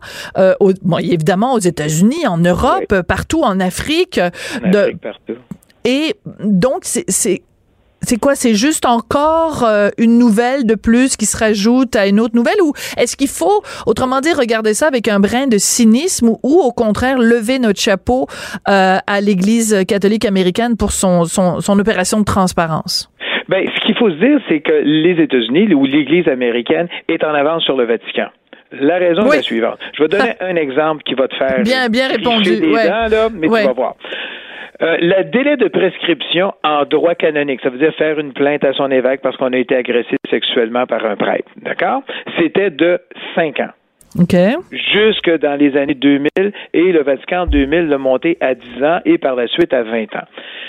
évidemment aux États-Unis, en Europe, partout, en Afrique. Partout. Et donc, c'est quoi? C'est juste encore une nouvelle de plus qui se rajoute à une autre nouvelle? Ou est-ce qu'il faut, autrement dit, regarder ça avec un brin de cynisme ou au contraire, lever notre chapeau à l'Église catholique américaine pour son opération de transparence? Bien, ce qu'il faut se dire, c'est que les États-Unis ou l'Église américaine est en avance sur le Vatican. La raison est la suivante. Je vais donner un exemple qui va te faire bien répondu. Des dents, là, mais tu vas voir. Le délai de prescription en droit canonique, ça veut dire faire une plainte à son évêque parce qu'on a été agressé sexuellement par un prêtre, d'accord? C'était de 5 ans. OK. Jusque dans les années 2000, et le Vatican en 2000 l'a monté à 10 ans et par la suite à 20 ans.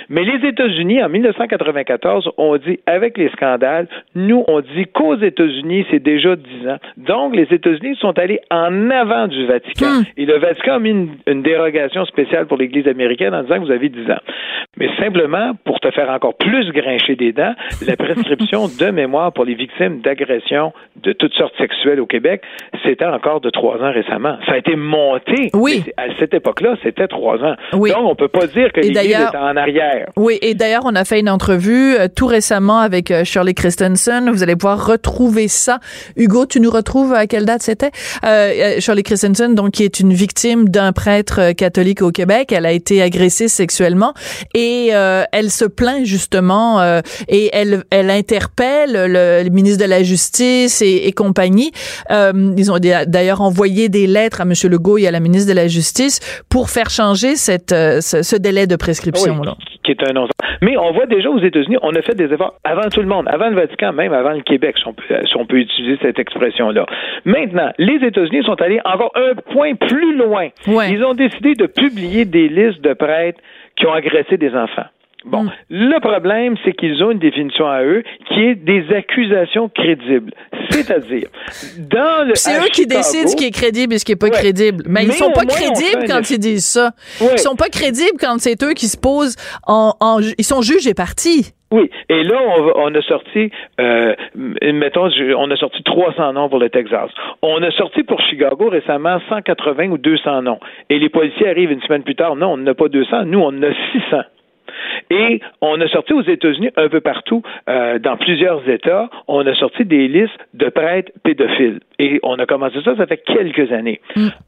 Mais les États-Unis, en 1994, ont dit, avec les scandales, nous, on dit qu'aux États-Unis, c'est déjà 10 ans. Donc, les États-Unis sont allés en avant du Vatican. Et le Vatican a mis une dérogation spéciale pour l'Église américaine en disant que vous avez 10 ans. Mais simplement, pour te faire encore plus grincher des dents, la prescription de mémoire pour les victimes d'agressions de toutes sortes sexuelles au Québec, c'était encore de 3 ans récemment. Ça a été monté. Oui. À cette époque-là, c'était 3 ans. Oui. Donc, on peut pas dire que l'Église est en arrière. Oui, et d'ailleurs, on a fait une entrevue tout récemment avec Shirley Christensen. Vous allez pouvoir retrouver ça. Hugo, tu nous retrouves à quelle date c'était? Shirley Christensen, donc, qui est une victime d'un prêtre catholique au Québec. Elle a été agressée sexuellement et elle se plaint justement et elle interpelle le ministre de la Justice et compagnie. Ils ont d'ailleurs envoyé des lettres à M. Legault et à la ministre de la Justice pour faire changer ce délai de prescription. Oui, qui est un non-sens. Mais on voit déjà aux États-Unis, on a fait des efforts avant tout le monde, avant le Vatican, même avant le Québec, si on peut utiliser cette expression-là. Maintenant, les États-Unis sont allés encore un point plus loin. Ouais. Ils ont décidé de publier des listes de prêtres qui ont agressé des enfants. Bon, le problème, c'est qu'ils ont une définition à eux qui est des accusations crédibles. C'est-à-dire, dans le... C'est eux qui décident ce qui est crédible et ce qui n'est pas crédible. Mais ils sont pas crédibles quand ils disent ça. Ouais. Ils sont pas crédibles quand c'est eux qui se posent Ils sont juges et parties. Oui, et là, on a sorti, mettons, on a sorti 300 noms pour le Texas. On a sorti pour Chicago récemment 180 ou 200 noms. Et les policiers arrivent une semaine plus tard, non, on n'a pas 200, nous, on en a 600. Et on a sorti aux États-Unis, un peu partout, dans plusieurs États, on a sorti des listes de prêtres pédophiles. Et on a commencé ça fait quelques années.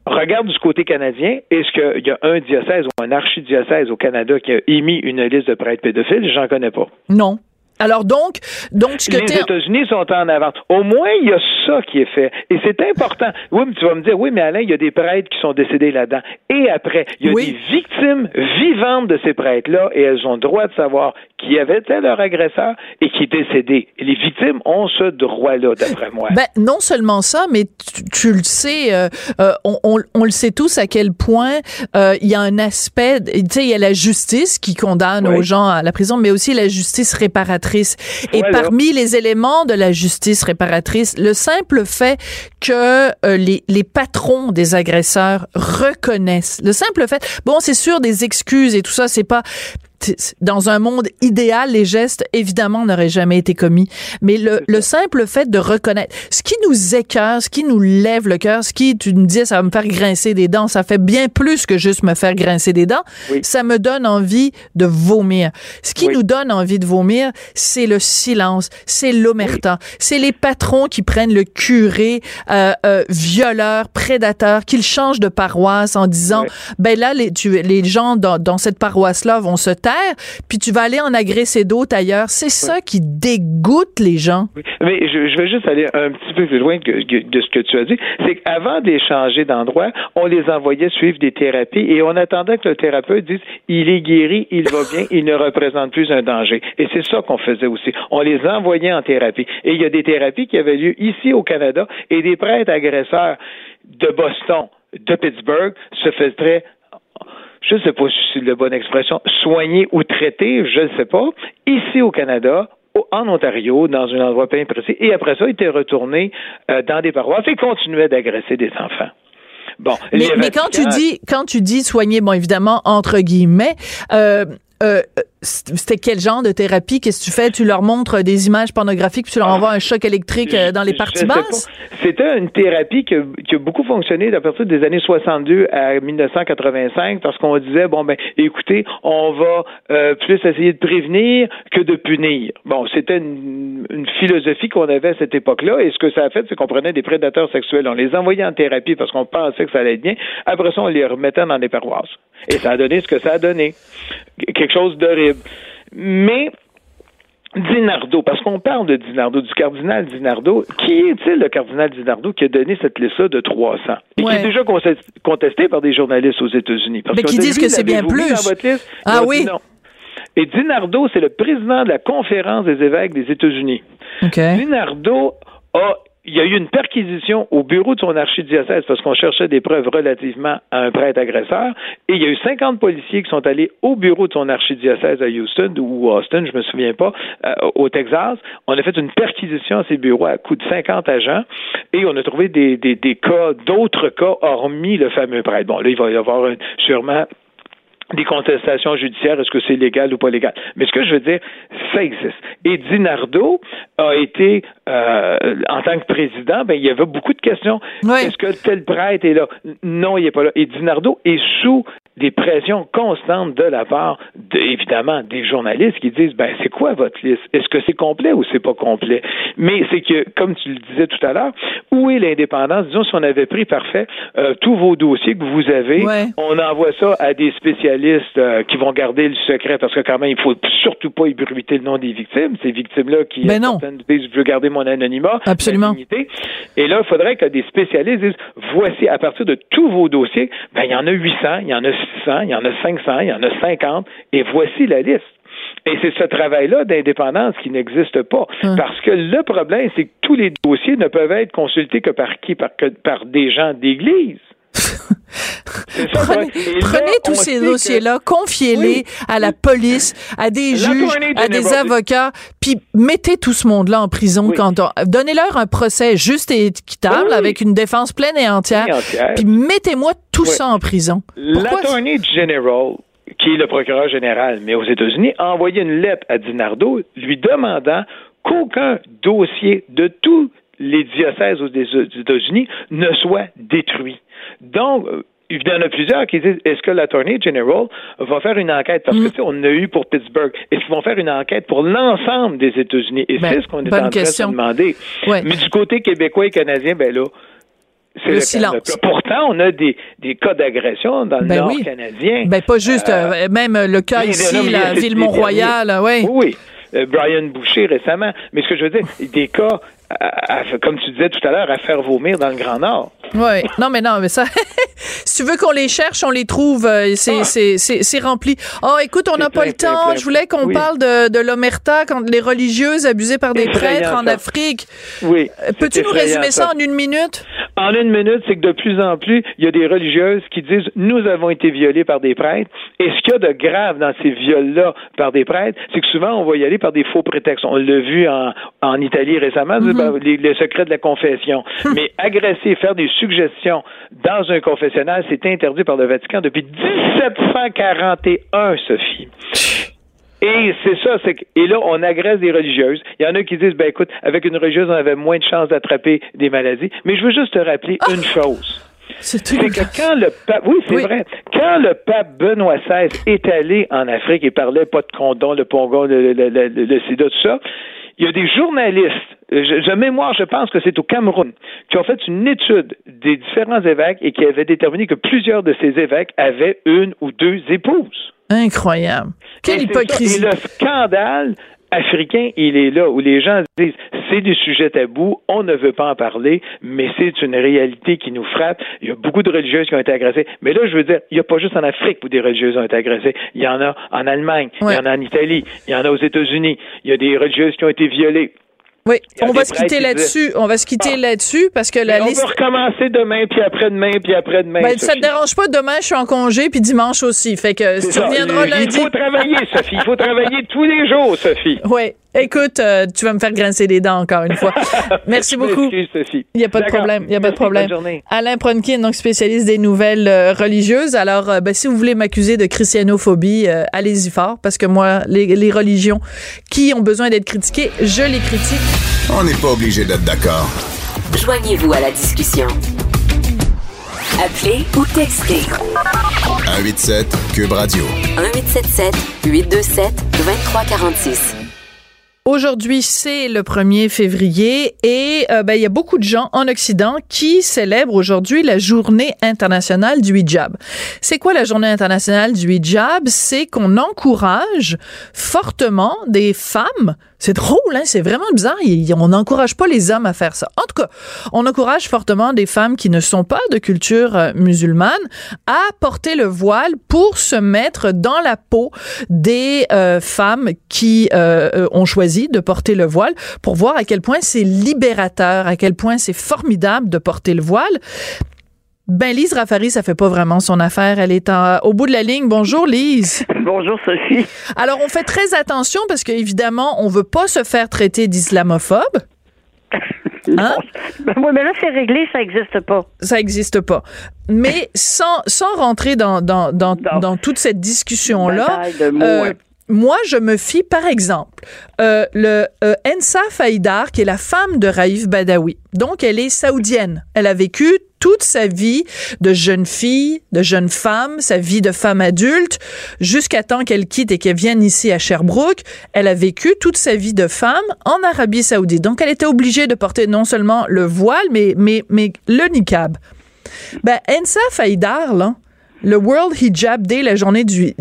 Regarde du côté canadien, est-ce qu'il y a un diocèse ou un archidiocèse au Canada qui a émis une liste de prêtres pédophiles? J'en connais pas. Non. Alors donc ce que les États-Unis sont en avance. Au moins, il y a ça qui est fait. Et c'est important. Oui, mais tu vas me dire, oui, mais Alain, il y a des prêtres qui sont décédés là-dedans. Et après, il y a des victimes vivantes de ces prêtres-là, et elles ont le droit de savoir qui avait-elle leur agresseur et qui est décédé. Et les victimes ont ce droit-là, d'après moi. Ben, non seulement ça, mais tu le sais, on le sait tous à quel point il y a un aspect, tu sais, il y a la justice qui condamne aux gens à la prison, mais aussi la justice réparatrice. Et parmi les éléments de la justice réparatrice, le simple fait que les patrons des agresseurs reconnaissent, le simple fait, bon, c'est sûr, des excuses et tout ça, c'est pas... dans un monde idéal, les gestes, évidemment, n'auraient jamais été commis. Mais le simple fait de reconnaître, ce qui nous écœure, ce qui nous lève le cœur, ce qui, tu me dis, ça va me faire grincer des dents, ça fait bien plus que juste me faire grincer des dents, oui. Ça me donne envie de vomir. Ce qui nous donne envie de vomir, c'est le silence, c'est l'omerta, c'est les patrons qui prennent le curé, violeur, prédateur, qu'ils changent de paroisse en disant, ben là, les gens dans cette paroisse-là vont se taire, puis tu vas aller en agresser d'autres ailleurs. C'est ça qui dégoûte les gens. Oui. Mais je vais juste aller un petit peu plus loin de ce que tu as dit. C'est qu'avant d'échanger d'endroit, on les envoyait suivre des thérapies et on attendait que le thérapeute dise « il est guéri, il va bien, il ne représente plus un danger ». Et c'est ça qu'on faisait aussi. On les envoyait en thérapie. Et il y a des thérapies qui avaient lieu ici au Canada et des prêtres agresseurs de Boston, de Pittsburgh, se faisaient, je ne sais pas si c'est la bonne expression, soigner ou traiter, je ne sais pas, ici au Canada, en Ontario, dans un endroit bien précis, et après ça, ils étaient retournés dans des paroisses et continuaient d'agresser des enfants. Bon, mais quand tu dis soigner, bon, évidemment, entre guillemets, c'était quel genre de thérapie? Qu'est-ce que tu fais? Tu leur montres des images pornographiques puis tu leur envoies un choc électrique dans les parties basses? C'était une thérapie qui a beaucoup fonctionné à partir des années 62 à 1985 parce qu'on disait, bon, ben, écoutez, on va plus essayer de prévenir que de punir. Bon, c'était une philosophie qu'on avait à cette époque-là et ce que ça a fait, c'est qu'on prenait des prédateurs sexuels, on les envoyait en thérapie parce qu'on pensait que ça allait bien. Après ça, on les remettait dans des paroisses. Et ça a donné ce que ça a donné. Quelque chose d'horrible. Mais Dinardo, parce qu'on parle de Dinardo, du cardinal Dinardo, qui est-il le cardinal Dinardo qui a donné cette liste-là de 300? Et qui est déjà contesté par des journalistes aux États-Unis. Parce qu'ils disent que c'est bien plus. Ah oui? Non. Et Dinardo, c'est le président de la conférence des évêques des États-Unis. Okay. Dinardo il y a eu une perquisition au bureau de son archidiocèse parce qu'on cherchait des preuves relativement à un prêtre agresseur et il y a eu 50 policiers qui sont allés au bureau de son archidiocèse à Houston ou Austin, je me souviens pas, au Texas. On a fait une perquisition à ses bureaux à coup de 50 agents et on a trouvé des cas, d'autres cas hormis le fameux prêtre. Bon, là, il va y avoir sûrement des contestations judiciaires, est-ce que c'est légal ou pas légal? Mais ce que je veux dire, ça existe. Et Dinardo a été, en tant que président, ben, il y avait beaucoup de questions. Oui. Est-ce que tel prêtre est là? Non, il n'est pas là. Et Dinardo est sous des pressions constantes de la part, évidemment, des journalistes qui disent, ben, c'est quoi votre liste? Est-ce que c'est complet ou c'est pas complet? Mais c'est que, comme tu le disais tout à l'heure, où est l'indépendance? Disons, si on avait pris, parfait, tous vos dossiers que vous avez, on envoie ça à des spécialistes qui vont garder le secret, parce que quand même, il faut surtout pas ébruiter le nom des victimes, ces victimes-là qui, certaines disent, je veux garder mon anonymat, absolument, ma dignité. Et là, il faudrait que des spécialistes disent, voici, à partir de tous vos dossiers, ben, il y en a 800, il y en a 600, il y en a 500, il y en a 50, et voici la liste. Et c'est ce travail-là d'indépendance qui n'existe pas. Parce que le problème, c'est que tous les dossiers ne peuvent être consultés que par qui? Par des gens d'église. Prenez tous ces dossiers-là, confiez-les à la police, à des juges, à des avocats, puis mettez tout ce monde-là en prison. Donnez-leur un procès juste et équitable, avec une défense pleine et entière, puis mettez-moi tout ça en prison. L'attorney general, qui est le procureur général, mais aux États-Unis, a envoyé une lettre à Dinardo lui demandant qu'aucun dossier de tous les diocèses aux États-Unis ne soit détruit. Donc, il y en a plusieurs qui disent, est-ce que l'Attorney General va faire une enquête? Parce que, tu sais, on a eu pour Pittsburgh. Est-ce qu'ils vont faire une enquête pour l'ensemble des États-Unis? Et c'est ce qu'on est en train de demander. Ouais. Mais du côté québécois et canadien, ben là, c'est le silence. Pourtant, on a des cas d'agression dans le Nord canadien. Ben pas juste, même le cas ici, la ville Mont-Royal, Brian Boucher récemment. Mais ce que je veux dire, des cas, comme tu disais tout à l'heure, à faire vomir dans le Grand Nord. Oui. Non, mais ça... si tu veux qu'on les cherche, on les trouve. C'est rempli. Oh, écoute, on n'a pas le temps. Je voulais qu'on parle de l'omerta quand les religieuses abusées par des prêtres en Afrique. Oui. Peux-tu nous résumer ça en une minute? En une minute, c'est que de plus en plus, il y a des religieuses qui disent « Nous avons été violées par des prêtres. » Et ce qu'il y a de grave dans ces viols-là par des prêtres, c'est que souvent, on va y aller par des faux prétextes. On l'a vu en Italie récemment, les secrets de la confession. Mais agresser, faire des suggestions dans un confessionnal, c'est interdit par le Vatican depuis 1741, Sophie. Et c'est ça, et là, on agresse des religieuses. Il y en a qui disent, ben écoute, avec une religieuse, on avait moins de chances d'attraper des maladies. Mais je veux juste te rappeler une chose. C'est que quand le pape, vrai, quand le pape Benoît XVI est allé en Afrique et parlait pas de condom, le pongon, le sida, tout ça, il y a des journalistes, je pense que c'est au Cameroun, qui ont fait une étude des différents évêques et qui avaient déterminé que plusieurs de ces évêques avaient une ou deux épouses. Incroyable. Quelle hypocrisie. Et le scandale africain, il est là, où les gens disent, c'est des sujets tabous, on ne veut pas en parler, mais c'est une réalité qui nous frappe. Il y a beaucoup de religieuses qui ont été agressées. Mais là, je veux dire, il n'y a pas juste en Afrique où des religieuses ont été agressées. Il y en a en Allemagne, il y en a en Italie, il y en a aux États-Unis. Il y a des religieuses qui ont été violées. Oui, on va se quitter là-dessus. On va se quitter là-dessus parce que la liste. On va recommencer demain, puis après-demain, puis après-demain. Ben, ça te dérange pas, demain, je suis en congé, puis dimanche aussi. Fait que si tu reviendras lundi. Il faut travailler, Sophie. Il faut travailler tous les jours, Sophie. Oui. Écoute, tu vas me faire grincer les dents encore une fois. Merci beaucoup. Il n'y a pas de problème. Alain Pronkin, donc spécialiste des nouvelles religieuses. Alors, si vous voulez m'accuser de christianophobie, allez-y fort, parce que moi, les religions qui ont besoin d'être critiquées, je les critique. On n'est pas obligé d'être d'accord. Joignez-vous à la discussion. Appelez ou textez. 187 Cube Radio. 1877-827-2346. Aujourd'hui, c'est le 1er février et il y a beaucoup de gens en Occident qui célèbrent aujourd'hui la Journée internationale du hijab. C'est quoi la Journée internationale du hijab? C'est qu'on encourage fortement des femmes. C'est drôle, hein? C'est vraiment bizarre. On n'encourage pas les hommes à faire ça. En tout cas, on encourage fortement des femmes qui ne sont pas de culture musulmane à porter le voile pour se mettre dans la peau des femmes qui ont choisi de porter le voile, pour voir à quel point c'est libérateur, à quel point c'est formidable de porter le voile. Ben, Lise Raffari, ça fait pas vraiment son affaire. Elle est au bout de la ligne. Bonjour, Lise. Bonjour, Sophie. Alors, on fait très attention parce qu'évidemment, on veut pas se faire traiter d'islamophobe. Hein? Oui, mais là, c'est réglé, ça n'existe pas. Ça n'existe pas. Mais sans rentrer dans toute cette discussion-là... Moi, je me fie, par exemple, le Ensaf Haidar, qui est la femme de Raïf Badawi. Donc, elle est saoudienne. Elle a vécu toute sa vie de jeune fille, de jeune femme, sa vie de femme adulte, jusqu'à temps qu'elle quitte et qu'elle vienne ici à Sherbrooke. Elle a vécu toute sa vie de femme en Arabie Saoudite. Donc, elle était obligée de porter non seulement le voile, mais le niqab. Ben, Ensaf Haidar, là, le World Hijab Day, la journée du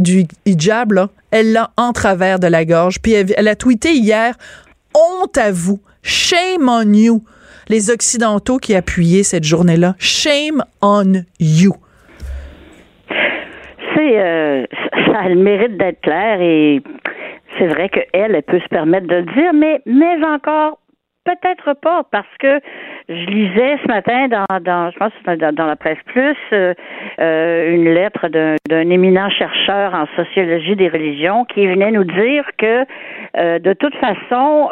hijab, là, elle l'a en travers de la gorge. Puis elle a tweeté hier, « Honte à vous, shame on you ». Les Occidentaux qui appuyaient cette journée-là, « Shame on you ». Ça a le mérite d'être clair et c'est vrai qu'elle peut se permettre de le dire, mais encore... Peut-être pas, parce que je lisais ce matin dans la presse plus une lettre d'un éminent chercheur en sociologie des religions qui venait nous dire que de toute façon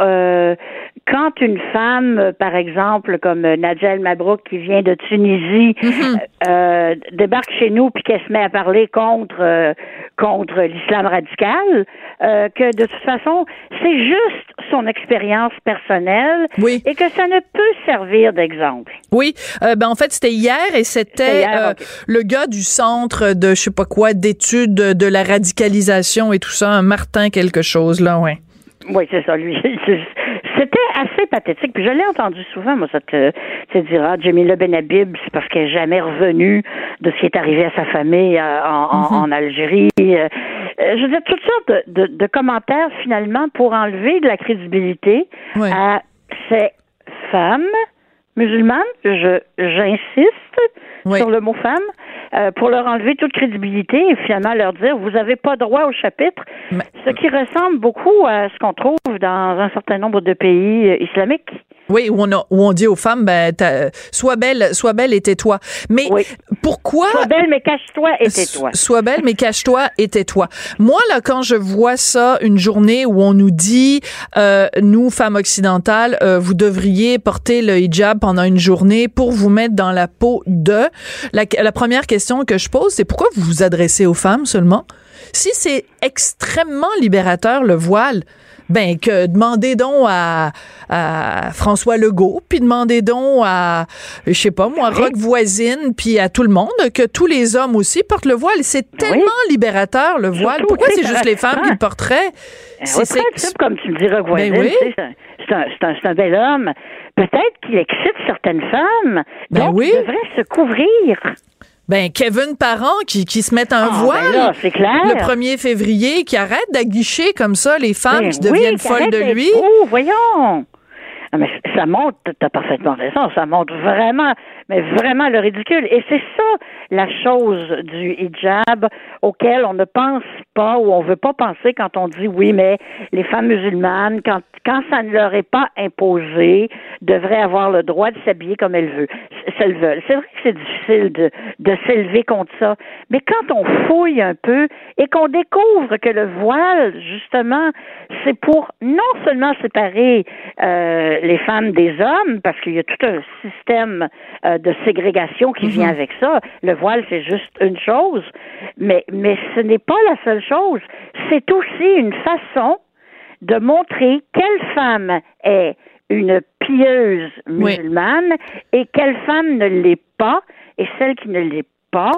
quand une femme, par exemple comme Nadia El Mabrouk qui vient de Tunisie, débarque chez nous puis qu'elle se met à parler contre l'islam radical, que de toute façon c'est juste son expérience personnelle. Oui. Et que ça ne peut servir d'exemple. Oui. En fait, c'était hier et c'était le gars du centre de, je sais pas quoi, d'études de la radicalisation et tout ça, un Martin quelque chose, là, ouais. Oui, c'est ça, lui. C'était assez pathétique. Puis je l'ai entendu souvent, moi, ça te dira, Djemila Benhabib, c'est parce qu'elle n'est jamais revenue de ce qui est arrivé à sa famille en Algérie. Je veux dire, toutes sortes de commentaires, finalement, pour enlever de la crédibilité à ces femmes musulmanes, j'insiste sur le mot femme, pour leur enlever toute crédibilité et finalement leur dire, vous n'avez pas droit au chapitre, ce qui ressemble beaucoup à ce qu'on trouve dans un certain nombre de pays islamiques. Oui, où on dit aux femmes, sois belle et tais-toi. Mais pourquoi... Sois belle, mais cache-toi et tais-toi. Sois belle, mais cache-toi et tais-toi. Moi, là, quand je vois ça, une journée où on nous dit, nous, femmes occidentales, vous devriez porter le hijab pendant une journée pour vous mettre dans la peau de... La première question que je pose, c'est pourquoi vous vous adressez aux femmes seulement? Si c'est extrêmement libérateur, le voile, ben que demandez donc à François Legault, puis demandez donc à, je sais pas moi, Roch Voisine, puis à tout le monde, que tous les hommes aussi portent le voile. C'est tellement libérateur, le voile. Surtout, pourquoi c'est juste les femmes qui le porteraient? C'est comme tu me dis, Roch Voisine, c'est un bel homme. Peut-être qu'il excite certaines femmes. Donc, ils devraient se couvrir. Ben, Kevin Parent qui se met un voile le 1er février, qui arrête d'aguicher comme ça les femmes qui deviennent folles de lui. Oh, voyons! Ah, mais ça montre, t'as parfaitement raison, ça montre vraiment, mais vraiment le ridicule. Et c'est ça la chose du hijab auquel on ne pense pas ou on veut pas penser quand on dit oui, mais les femmes musulmanes, quand ça ne leur est pas imposé, devraient avoir le droit de s'habiller comme elles veulent. C'est vrai que c'est difficile de s'élever contre ça, mais quand on fouille un peu et qu'on découvre que le voile, justement, c'est pour non seulement séparer les femmes des hommes, parce qu'il y a tout un système de ségrégation qui vient avec ça. Le voile, c'est juste une chose, mais ce n'est pas la seule chose. C'est aussi une façon de montrer quelle femme est une pieuse musulmane et quelle femme ne l'est pas, et celle qui ne l'est pas,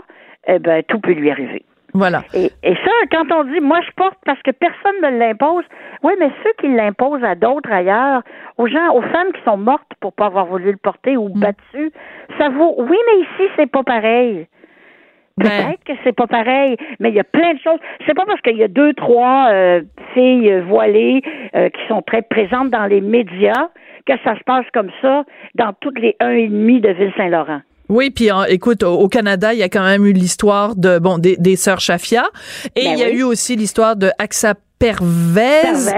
eh ben, tout peut lui arriver. Voilà. Et ça, quand on dit, moi je porte parce que personne ne l'impose, oui, mais ceux qui l'imposent à d'autres ailleurs, aux gens, aux femmes qui sont mortes pour pas avoir voulu le porter ou battues, ça vaut, oui, mais ici, c'est pas pareil. Peut-être que c'est pas pareil, mais il y a plein de choses. C'est pas parce qu'il y a 2-3 filles voilées qui sont très présentes dans les médias que ça se passe comme ça dans toutes les 1,5 de Ville-Saint-Laurent. Oui, puis écoute, au Canada, il y a quand même eu l'histoire de des sœurs Chafia, et il y a eu aussi l'histoire de Aksa Pervez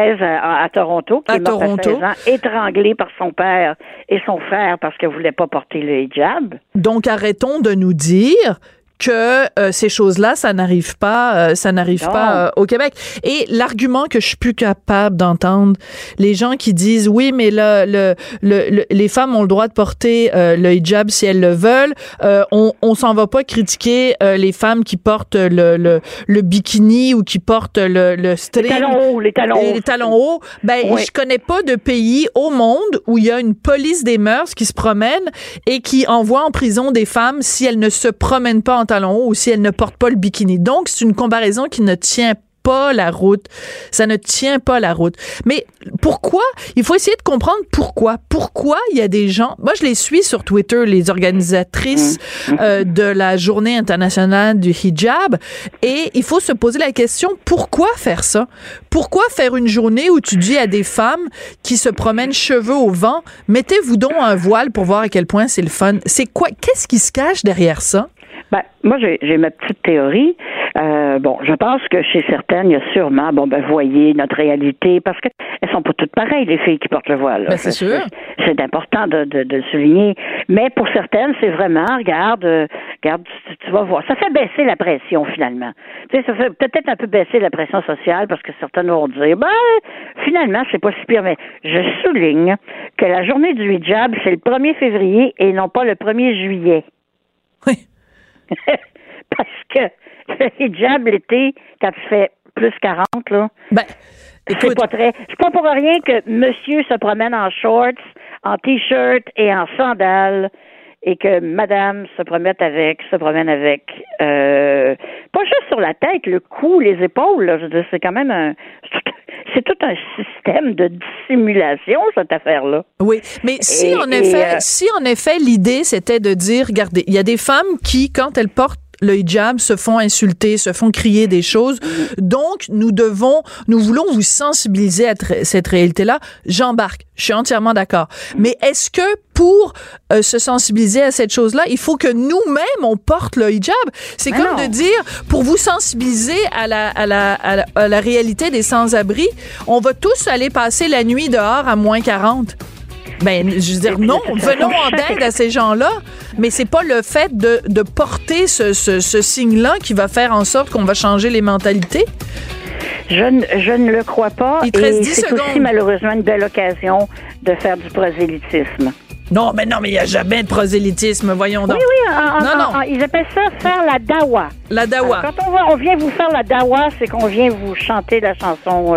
à Toronto, qui est morte à 16 ans, étranglée par son père et son frère parce qu'elle voulait pas porter le hijab. Donc arrêtons de nous dire que ces choses-là, ça n'arrive pas au Québec. Et l'argument que je suis plus capable d'entendre, les gens qui disent oui, mais les femmes ont le droit de porter le hijab si elles le veulent. On s'en va pas critiquer les femmes qui portent le bikini ou qui portent le string, les talons hauts. Je connais pas de pays au monde où il y a une police des mœurs qui se promène et qui envoie en prison des femmes si elles ne se promènent pas en talons hauts ou si elle ne porte pas le bikini. Donc, c'est une comparaison qui ne tient pas la route. Ça ne tient pas la route. Mais pourquoi? Il faut essayer de comprendre pourquoi. Pourquoi il y a des gens... Moi, je les suis sur Twitter, les organisatrices de la Journée internationale du hijab, et il faut se poser la question, pourquoi faire ça? Pourquoi faire une journée où tu dis à des femmes qui se promènent cheveux au vent, mettez-vous donc un voile pour voir à quel point c'est le fun. C'est quoi? Qu'est-ce qui se cache derrière ça? Ben, moi, j'ai ma petite théorie. Je pense que chez certaines, il y a sûrement, voyez notre réalité, parce que elles sont pas toutes pareilles, les filles qui portent le voile. Là. Ben, c'est sûr. C'est important de le souligner. Mais pour certaines, c'est vraiment, regarde, tu vas voir. Ça fait baisser la pression, finalement. Tu sais, ça fait peut-être un peu baisser la pression sociale, parce que certaines vont dire, finalement, c'est pas si pire. Mais je souligne que la journée du hijab, c'est le 1er février et non pas le 1er juillet. Oui. Parce que le hijab l'été, quand tu fais plus 40, là, écoute, c'est pas pour rien que monsieur se promène en shorts, en t-shirt et en sandales, et que madame se promène avec pas juste sur la tête, le cou, les épaules, là, je veux dire, c'est quand même c'est tout un système de dissimulation, cette affaire-là. Oui, mais si en effet l'idée c'était de dire, regardez, il y a des femmes qui, quand elles portent le hijab, se font insulter, se font crier des choses. Donc, nous voulons vous sensibiliser à cette réalité-là. J'embarque. Je suis entièrement d'accord. Mais est-ce que pour se sensibiliser à cette chose-là, il faut que nous-mêmes, on porte le hijab? C'est mais comme non. de dire, pour vous sensibiliser à la réalité des sans-abri, on va tous aller passer la nuit dehors à moins 40. Ben, je veux dire, non, venons en aide à ces gens-là, mais c'est pas le fait de porter ce signe-là qui va faire en sorte qu'on va changer les mentalités. Je ne le crois pas. Et c'est aussi malheureusement une belle occasion de faire du prosélytisme. Non, mais il n'y a jamais de prosélytisme, voyons donc. Oui, ils appellent ça faire la dawa. La dawa. Alors, quand on vient vous faire la dawa, c'est qu'on vient vous chanter la chanson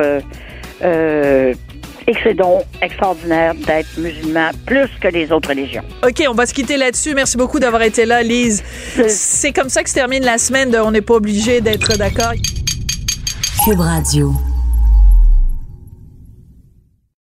et que c'est donc extraordinaire d'être musulman plus que les autres religions. OK, on va se quitter là-dessus. Merci beaucoup d'avoir été là, Lise. C'est comme ça que se termine la semaine de On n'est pas obligé d'être d'accord. Cube Radio.